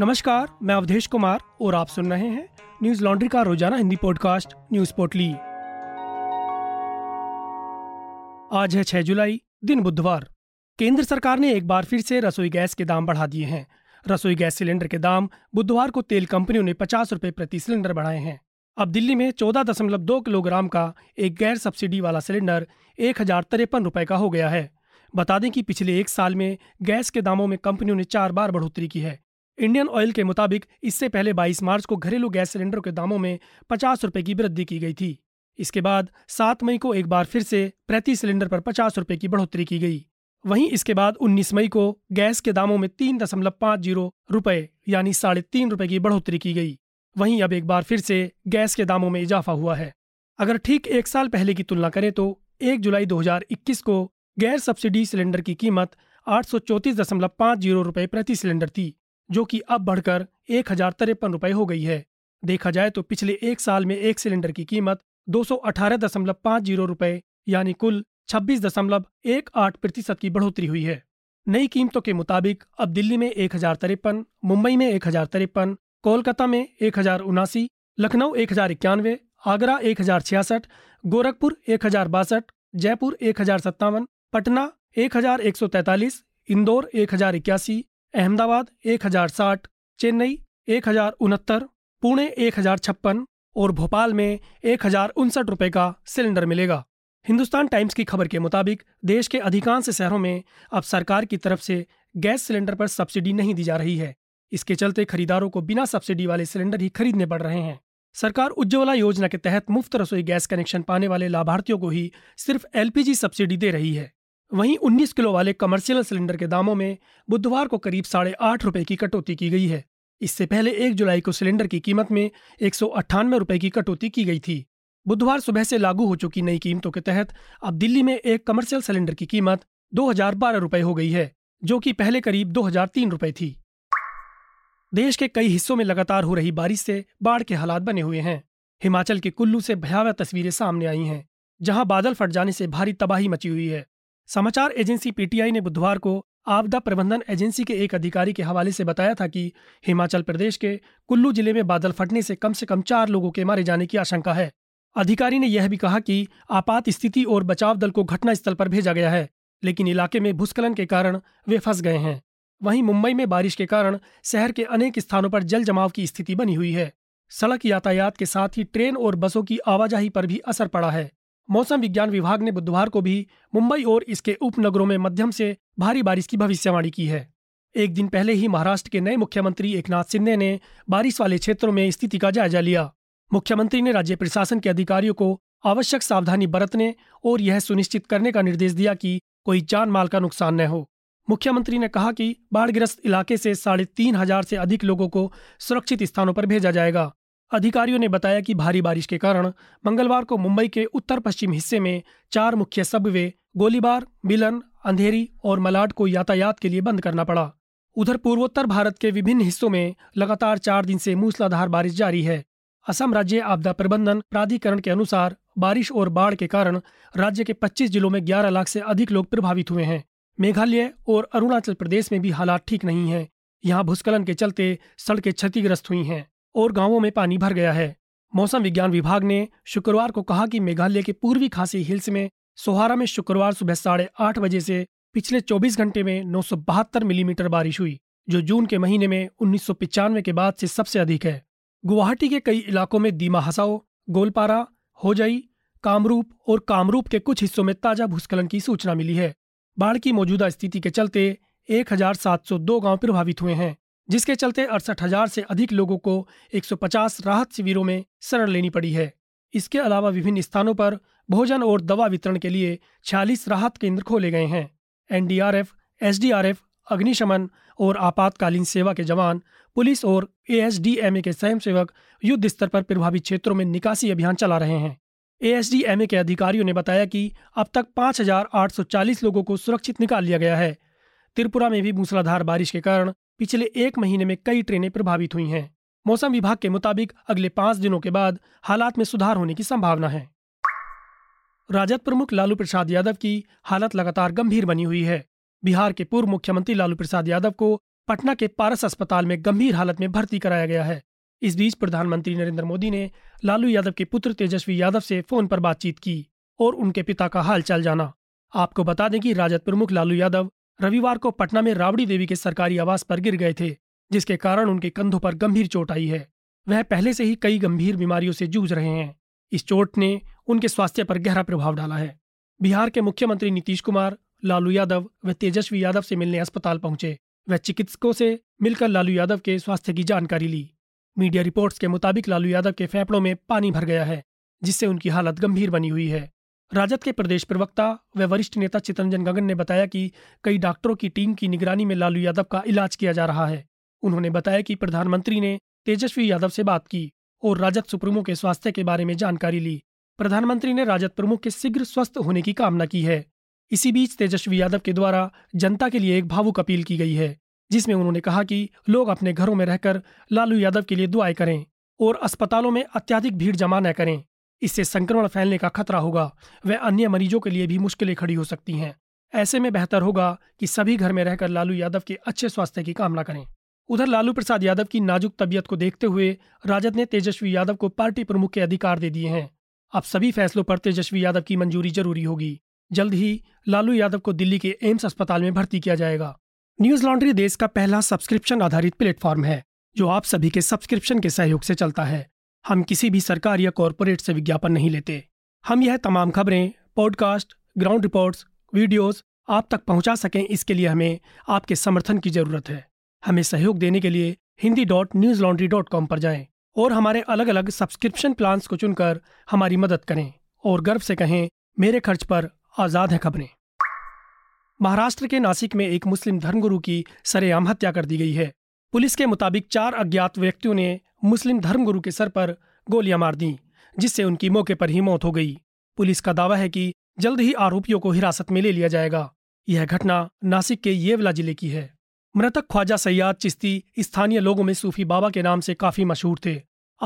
नमस्कार, मैं अवधेश कुमार और आप सुन रहे हैं न्यूज लॉन्ड्री का रोजाना हिंदी पॉडकास्ट न्यूज पोटली। आज है 6 जुलाई, दिन बुधवार। केंद्र सरकार ने एक बार फिर से रसोई गैस के दाम बढ़ा दिए हैं। रसोई गैस सिलेंडर के दाम बुधवार को तेल कंपनियों ने 50 रुपए प्रति सिलेंडर बढ़ाए हैं। अब दिल्ली में 14.2 किलोग्राम का एक गैर सब्सिडी वाला सिलेंडर 1053 रुपए का हो गया है। बता दें कि पिछले एक साल में गैस के दामों में कंपनियों ने 4 बार बढ़ोतरी की है। इंडियन ऑयल के मुताबिक इससे पहले 22 मार्च को घरेलू गैस सिलेंडरों के दामों में 50 रुपए की वृद्धि की गई थी। इसके बाद 7 मई को एक बार फिर से प्रति सिलेंडर पर 50 रुपए की बढ़ोतरी की गई। वहीं इसके बाद 19 मई को गैस के दामों में 3.50 रुपए यानी 3.5 रुपए की बढ़ोतरी की गई। वहीं अब एक बार फिर से गैस के दामों में इजाफा हुआ है। अगर ठीक एक साल पहले की तुलना करें तो 1 जुलाई 2021 को गैर सब्सिडी सिलेंडर की कीमत 834.50 रुपए प्रति सिलेंडर थी, जो कि अब बढ़कर 1053 रुपए हो गई है। देखा जाए तो पिछले एक साल में एक सिलेंडर की कीमत 218.50 रुपए यानी कुल 26.18% की बढ़ोतरी हुई है। नई कीमतों के मुताबिक अब दिल्ली में 1053, मुंबई में 1053, कोलकाता में 1079, लखनऊ 1091, आगरा 1066, गोरखपुर 1062, जयपुर 1057, पटना 1143, इंदौर 1081, अहमदाबाद 1060, चेन्नई 1069, पुणे 1056 और भोपाल में 1059 रुपए का सिलेंडर मिलेगा। हिंदुस्तान टाइम्स की खबर के मुताबिक देश के अधिकांश शहरों में अब सरकार की तरफ से गैस सिलेंडर पर सब्सिडी नहीं दी जा रही है। इसके चलते खरीदारों को बिना सब्सिडी वाले सिलेंडर ही खरीदने पड़ रहे हैं। सरकार उज्ज्वला योजना के तहत मुफ्त रसोई गैस कनेक्शन पाने वाले लाभार्थियों को ही सिर्फ एलपीजी सब्सिडी दे रही है। वहीं 19 किलो वाले कमर्शियल सिलेंडर के दामों में बुधवार को करीब 8.5 रुपए की कटौती की गई है। इससे पहले 1 जुलाई को सिलेंडर की कीमत में 198 रुपए की कटौती की गई थी। बुधवार सुबह से लागू हो चुकी नई कीमतों के तहत अब दिल्ली में एक कमर्शियल सिलेंडर की कीमत 2012 रुपए हो गई है, जो कि पहले करीब 2003 रुपए थी। देश के कई हिस्सों में लगातार हो रही बारिश से बाढ़ के हालात बने हुए हैं। हिमाचल के कुल्लू से भयावह तस्वीरें सामने आई हैं, जहां बादल फट जाने से भारी तबाही मची हुई है। समाचार एजेंसी पीटीआई ने बुधवार को आपदा प्रबंधन एजेंसी के एक अधिकारी के हवाले से बताया था कि हिमाचल प्रदेश के कुल्लू जिले में बादल फटने से कम 4 लोगों के मारे जाने की आशंका है। अधिकारी ने यह भी कहा कि आपात स्थिति और बचाव दल को घटनास्थल पर भेजा गया है, लेकिन इलाके में भूस्खलन के कारण वे फंस गए हैं। वहीं मुंबई में बारिश के कारण शहर के अनेक स्थानों पर जल जमाव की स्थिति बनी हुई है। सड़क यातायात के साथ ही ट्रेन और बसों की आवाजाही पर भी असर पड़ा है। मौसम विज्ञान विभाग ने बुधवार को भी मुंबई और इसके उपनगरों में मध्यम से भारी बारिश की भविष्यवाणी की है। एक दिन पहले ही महाराष्ट्र के नए मुख्यमंत्री एकनाथ शिंदे ने बारिश वाले क्षेत्रों में स्थिति का जायजा लिया। मुख्यमंत्री ने राज्य प्रशासन के अधिकारियों को आवश्यक सावधानी बरतने और यह सुनिश्चित करने का निर्देश दिया कि कोई जान माल का नुकसान न हो। मुख्यमंत्री ने कहा कि बाढ़ग्रस्त इलाके से 3,500 से अधिक लोगों को सुरक्षित स्थानों पर भेजा जाएगा। अधिकारियों ने बताया कि भारी बारिश के कारण मंगलवार को मुंबई के उत्तर पश्चिम हिस्से में 4 मुख्य सबवे गोलीबार, बिलन, अंधेरी और मलाड को यातायात के लिए बंद करना पड़ा। उधर पूर्वोत्तर भारत के विभिन्न हिस्सों में लगातार 4 दिन से मूसलाधार बारिश जारी है। असम राज्य आपदा प्रबंधन प्राधिकरण के अनुसार बारिश और बाढ़ के कारण राज्य के 25 जिलों में 11 लाख से अधिक लोग प्रभावित हुए हैं। मेघालय और अरुणाचल प्रदेश में भी हालात ठीक नहीं है। यहाँ भूस्खलन के चलते सड़कें क्षतिग्रस्त हुई हैं और गांवों में पानी भर गया है। मौसम विज्ञान विभाग ने शुक्रवार को कहा कि मेघालय के पूर्वी खासी हिल्स में सोहारा में शुक्रवार सुबह 8:30 बजे से पिछले 24 घंटे में 972 मिलीमीटर बारिश हुई, जो जून के महीने में 1995 के बाद से सबसे अधिक है। गुवाहाटी के कई इलाकों में दीमा हसाओ, गोलपारा, होजई, कामरूप और कामरूप के कुछ हिस्सों में ताजा भूस्खलन की सूचना मिली है। बाढ़ की मौजूदा स्थिति के चलते 1702 गाँव प्रभावित हुए हैं, जिसके चलते 68,000 से अधिक लोगों को 150 राहत शिविरों में शरण लेनी पड़ी है। इसके अलावा विभिन्न स्थानों पर भोजन और दवा वितरण के लिए 46 राहत केंद्र खोले गए हैं। एनडीआरएफ, एसडीआरएफ, अग्निशमन और आपातकालीन सेवा के जवान, पुलिस और एएसडीएमए के स्वयंसेवक युद्ध स्तर पर प्रभावित क्षेत्रों में निकासी अभियान चला रहे हैं। एएसडीएमए के अधिकारियों ने बताया कि अब तक 5,840 लोगों को सुरक्षित निकाल लिया गया है। त्रिपुरा में भी मूसलाधार बारिश के कारण पिछले एक महीने में कई ट्रेनें प्रभावित हुई हैं। मौसम विभाग के मुताबिक अगले 5 दिनों के बाद हालात में सुधार होने की संभावना है। राजद प्रमुख लालू प्रसाद यादव की हालत लगातार गंभीर बनी हुई है। बिहार के पूर्व मुख्यमंत्री लालू प्रसाद यादव को पटना के पारस अस्पताल में गंभीर हालत में भर्ती कराया गया है। इस बीच प्रधानमंत्री नरेंद्र मोदी ने लालू यादव के पुत्र तेजस्वी यादव से फोन पर बातचीत की और उनके पिता का हाल चाल जाना। आपको बता दें कि राजद प्रमुख लालू यादव रविवार को पटना में राबड़ी देवी के सरकारी आवास पर गिर गए थे, जिसके कारण उनके कंधों पर गंभीर चोट आई है। वह पहले से ही कई गंभीर बीमारियों से जूझ रहे हैं। इस चोट ने उनके स्वास्थ्य पर गहरा प्रभाव डाला है। बिहार के मुख्यमंत्री नीतीश कुमार लालू यादव व तेजस्वी यादव से मिलने अस्पताल पहुंचे। वह चिकित्सकों से मिलकर लालू यादव के स्वास्थ्य की जानकारी ली। मीडिया रिपोर्ट्स के मुताबिक लालू यादव के फेफड़ों में पानी भर गया है, जिससे उनकी हालत गंभीर बनी हुई है। राजद के प्रदेश प्रवक्ता व वरिष्ठ नेता चितरंजन गगन ने बताया कि कई डॉक्टरों की टीम की निगरानी में लालू यादव का इलाज किया जा रहा है। उन्होंने बताया कि प्रधानमंत्री ने तेजस्वी यादव से बात की और राजद सुप्रीमो के स्वास्थ्य के बारे में जानकारी ली। प्रधानमंत्री ने राजद प्रमुख के शीघ्र स्वस्थ होने की कामना की है। इसी बीच तेजस्वी यादव के द्वारा जनता के लिए एक भावुक अपील की गई है, जिसमें उन्होंने कहा कि लोग अपने घरों में रहकर लालू यादव के लिए दुआएं करें और अस्पतालों में अत्यधिक भीड़ जमा न करें। इससे संक्रमण फैलने का खतरा होगा व अन्य मरीजों के लिए भी मुश्किलें खड़ी हो सकती हैं। ऐसे में बेहतर होगा कि सभी घर में रहकर लालू यादव के अच्छे स्वास्थ्य की कामना करें। उधर लालू प्रसाद यादव की नाजुक तबीयत को देखते हुए राजद ने तेजस्वी यादव को पार्टी प्रमुख के अधिकार दे दिए हैं। अब सभी फैसलों पर तेजस्वी यादव की मंजूरी जरूरी होगी। जल्द ही लालू यादव को दिल्ली के एम्स अस्पताल में भर्ती किया जाएगा। न्यूज लॉन्ड्री देश का पहला सब्सक्रिप्शन आधारित प्लेटफॉर्म है, जो आप सभी के सब्सक्रिप्शन के सहयोग से चलता है। हम किसी भी सरकार या कॉरपोरेट से विज्ञापन नहीं लेते। हम यह तमाम खबरें, पॉडकास्ट, ग्राउंड रिपोर्ट्स, वीडियोस आप तक पहुंचा सकें, इसके लिए हमें आपके समर्थन की जरूरत है। हमें सहयोग देने के लिए hindi.newslaundry.com पर जाएं और हमारे अलग अलग सब्सक्रिप्शन प्लान्स को चुनकर हमारी मदद करें और गर्व से कहें, मेरे खर्च पर आज़ाद है खबरें। महाराष्ट्र के नासिक में एक मुस्लिम धर्मगुरु की सरेआम हत्या कर दी गई है। पुलिस के मुताबिक 4 अज्ञात व्यक्तियों ने मुस्लिम धर्मगुरु के सर पर गोलियां मार दी, जिससे उनकी मौके पर ही मौत हो गई। पुलिस का दावा है कि जल्द ही आरोपियों को हिरासत में ले लिया जाएगा। यह घटना नासिक के येवला जिले की है। मृतक ख्वाजा सईद चिश्ती स्थानीय लोगों में सूफी बाबा के नाम से काफी मशहूर थे।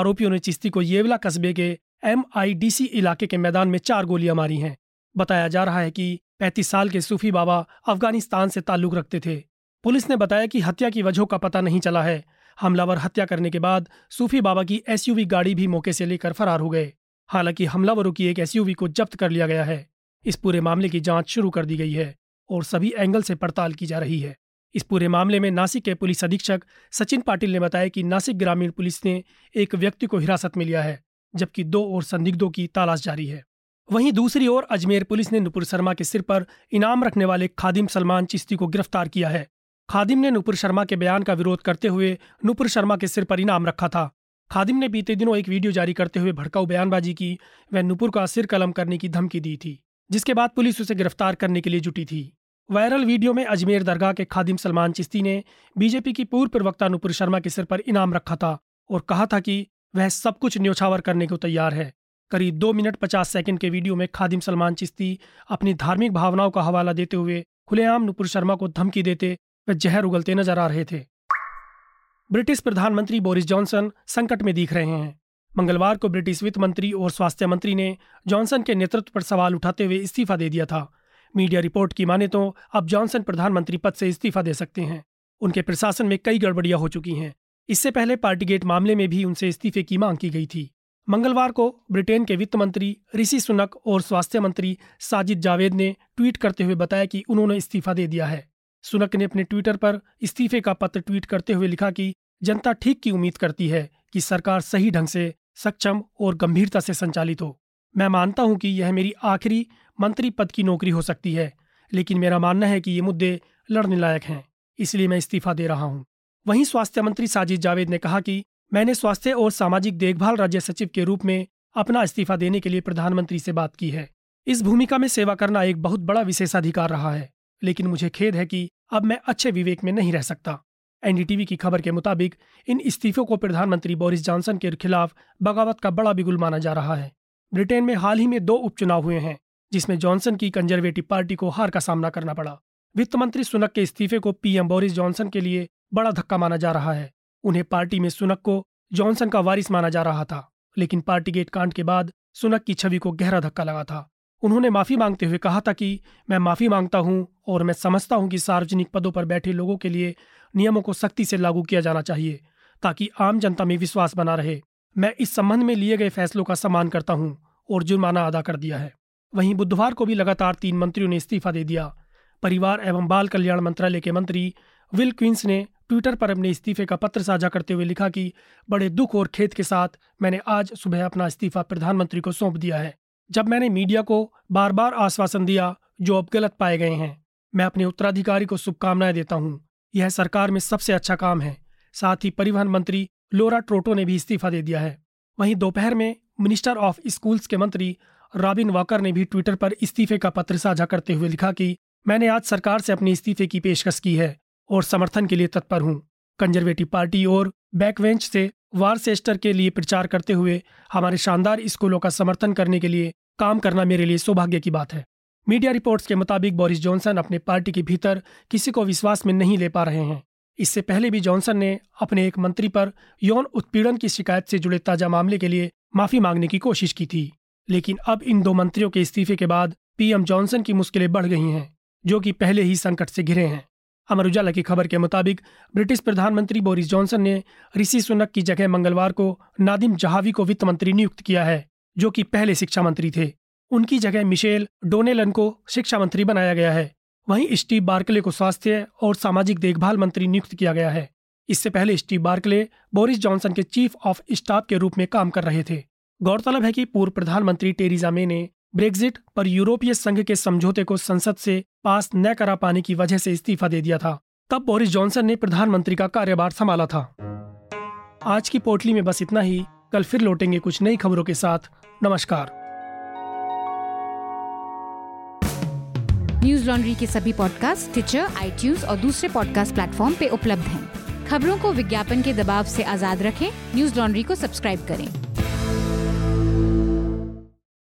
आरोपियों ने चिश्ती को येवला कस्बे के MIDC इलाके के मैदान में 4 गोलियां मारी हैं। बताया जा रहा है कि 35 साल के सूफी बाबा अफगानिस्तान से ताल्लुक रखते थे। पुलिस ने बताया कि हत्या की वजह का पता नहीं चला है। हमलावर हत्या करने के बाद सूफी बाबा की SUV गाड़ी भी मौके से लेकर फरार हो गए। हालांकि हमलावरों की एक SUV को जब्त कर लिया गया है। इस पूरे मामले की जांच शुरू कर दी गई है और सभी एंगल से पड़ताल की जा रही है। इस पूरे मामले में नासिक के पुलिस अधीक्षक सचिन पाटिल ने बताया कि नासिक ग्रामीण पुलिस ने एक व्यक्ति को हिरासत में लिया है, जबकि 2 और संदिग्धों की तलाश जारी है। वहीं दूसरी ओर अजमेर पुलिस ने नुपुर शर्मा के सिर पर इनाम रखने वाले खादिम सलमान चिश्ती को गिरफ्तार किया है। खादिम ने नुपुर शर्मा के बयान का विरोध करते हुए नुपुर शर्मा के सिर पर इनाम रखा था। खादिम ने बीते दिनों एक वीडियो जारी करते हुए भड़काऊ बयानबाजी की व नुपुर का सिर कलम करने की धमकी दी थी, जिसके बाद पुलिस उसे गिरफ्तार करने के लिए जुटी थी। वायरल वीडियो में अजमेर दरगाह के खादिम सलमान चिश्ती ने बीजेपी की पूर्व प्रवक्ता नुपुर शर्मा के सिर पर इनाम रखा था और कहा था कि वह सब कुछ न्योछावर करने को तैयार है। करीब 2 मिनट 50 सेकंड के वीडियो में खादिम सलमान चिश्ती अपनी धार्मिक भावनाओं का हवाला देते हुए खुलेआम नुपुर शर्मा को धमकी देते व जहर उगलते नजर आ रहे थे। ब्रिटिश प्रधानमंत्री बोरिस जॉनसन संकट में दिख रहे हैं। मंगलवार को ब्रिटिश वित्त मंत्री और स्वास्थ्य मंत्री ने जॉनसन के नेतृत्व पर सवाल उठाते हुए इस्तीफा दे दिया था। मीडिया रिपोर्ट की माने तो अब जॉनसन प्रधानमंत्री पद से इस्तीफा दे सकते हैं। उनके प्रशासन में कई गड़बड़ियां हो चुकी हैं। इससे पहले पार्टीगेट मामले में भी उनसे इस्तीफे की मांग की गई थी। मंगलवार को ब्रिटेन के वित्त मंत्री ऋषि सुनक और स्वास्थ्य मंत्री साजिद जावेद ने ट्वीट करते हुए बताया कि उन्होंने इस्तीफा दे दिया है। सुनक ने अपने ट्विटर पर इस्तीफे का पत्र ट्वीट करते हुए लिखा कि जनता ठीक की उम्मीद करती है कि सरकार सही ढंग से, सक्षम और गंभीरता से संचालित हो। मैं मानता हूं कि यह मेरी आखिरी मंत्री पद की नौकरी हो सकती है, लेकिन मेरा मानना है कि ये मुद्दे लड़ने लायक हैं, इसलिए मैं इस्तीफा दे रहा हूं। वहीं स्वास्थ्य मंत्री साजिद जावेद ने कहा कि मैंने स्वास्थ्य और सामाजिक देखभाल राज्य सचिव के रूप में अपना इस्तीफा देने के लिए प्रधानमंत्री से बात की है। इस भूमिका में सेवा करना एक बहुत बड़ा विशेषाधिकार रहा है, लेकिन मुझे खेद है कि अब मैं अच्छे विवेक में नहीं रह सकता। NDTV की खबर के मुताबिक इन इस्तीफों को प्रधानमंत्री बोरिस जॉनसन के खिलाफ बगावत का बड़ा बिगुल माना जा रहा है। ब्रिटेन में हाल ही में 2 उपचुनाव हुए हैं, जिसमें जॉनसन की कंजर्वेटिव पार्टी को हार का सामना करना पड़ा। वित्त मंत्री सुनक के इस्तीफे को PM बोरिस जॉनसन के लिए बड़ा धक्का माना जा रहा है। उन्हें पार्टी में सुनक को जॉनसन का वारिस माना जा रहा था, लेकिन पार्टीगेट कांड के बाद सुनक की छवि को गहरा धक्का लगा था। उन्होंने माफ़ी मांगते हुए कहा था कि मैं माफ़ी मांगता हूं और मैं समझता हूं कि सार्वजनिक पदों पर बैठे लोगों के लिए नियमों को सख्ती से लागू किया जाना चाहिए ताकि आम जनता में विश्वास बना रहे। मैं इस संबंध में लिए गए फैसलों का सम्मान करता हूं और जुर्माना अदा कर दिया है। वहीं बुधवार को भी लगातार 3 मंत्रियों ने इस्तीफा दे दिया। परिवार एवं बाल कल्याण मंत्रालय के मंत्री विल क्विंस ने ट्विटर पर अपने इस्तीफे का पत्र साझा करते हुए लिखा कि बड़े दुख और खेद के साथ मैंने आज सुबह अपना इस्तीफा प्रधानमंत्री को सौंप दिया है, जब मैंने मीडिया को बार बार आश्वासन दिया जो अब गलत पाए गए हैं। मैं अपने उत्तराधिकारी को शुभकामनाएं देता हूं। यह सरकार में सबसे अच्छा काम है। साथ ही परिवहन मंत्री लोरा ट्रोटो ने भी इस्तीफा दे दिया है। वहीं दोपहर में मिनिस्टर ऑफ स्कूल्स के मंत्री रॉबिन वॉकर ने भी ट्विटर पर इस्तीफे का पत्र साझा करते हुए लिखा कि मैंने आज सरकार से अपने इस्तीफे की पेशकश की है और समर्थन के लिए तत्पर हूं। कंजर्वेटिव पार्टी और बैकवेंच से वारसेस्टर के लिए प्रचार करते हुए हमारे शानदार स्कूलों का समर्थन करने के लिए काम करना मेरे लिए सौभाग्य की बात है। मीडिया रिपोर्ट्स के मुताबिक बोरिस जॉनसन अपने पार्टी के भीतर किसी को विश्वास में नहीं ले पा रहे हैं। इससे पहले भी जॉनसन ने अपने एक मंत्री पर यौन उत्पीड़न की शिकायत से जुड़े ताजा मामले के लिए माफी मांगने की कोशिश की थी, लेकिन अब इन 2 मंत्रियों के इस्तीफे के बाद पीएम जॉनसन की मुश्किलें बढ़ गई हैं, जो कि पहले ही संकट से घिरे हैं। अमर उजाला की खबर के मुताबिक ब्रिटिश प्रधानमंत्री बोरिस जॉनसन ने ऋषि सुनक की जगह मंगलवार को नादिम जहावी को वित्त मंत्री नियुक्त किया है, जो कि पहले शिक्षा मंत्री थे। उनकी जगह मिशेल डोनेलन को शिक्षा मंत्री बनाया गया है। वहीं स्टीव बार्कले को स्वास्थ्य और सामाजिक देखभाल मंत्री नियुक्त किया गया है। इससे पहले स्टीव बार्कले बोरिस जॉनसन के चीफ ऑफ स्टाफ के रूप में काम कर रहे थे। गौरतलब है कि पूर्व प्रधानमंत्री टेरिजा मे ने ब्रेग्जिट पर यूरोपीय संघ के समझौते को संसद से पास न करा पाने की वजह से इस्तीफा दे दिया था। तब बोरिस जॉनसन ने प्रधानमंत्री का कार्यभार संभाला था। आज की पोटली में बस इतना ही। कल फिर लौटेंगे कुछ नई खबरों के साथ। नमस्कार। न्यूज लॉन्ड्री के सभी पॉडकास्ट टिचर, आईट्यूज और दूसरे पॉडकास्ट प्लेटफॉर्म पे उपलब्ध हैं। खबरों को विज्ञापन के दबाव से आजाद रखें। न्यूज लॉन्ड्री को सब्सक्राइब करें।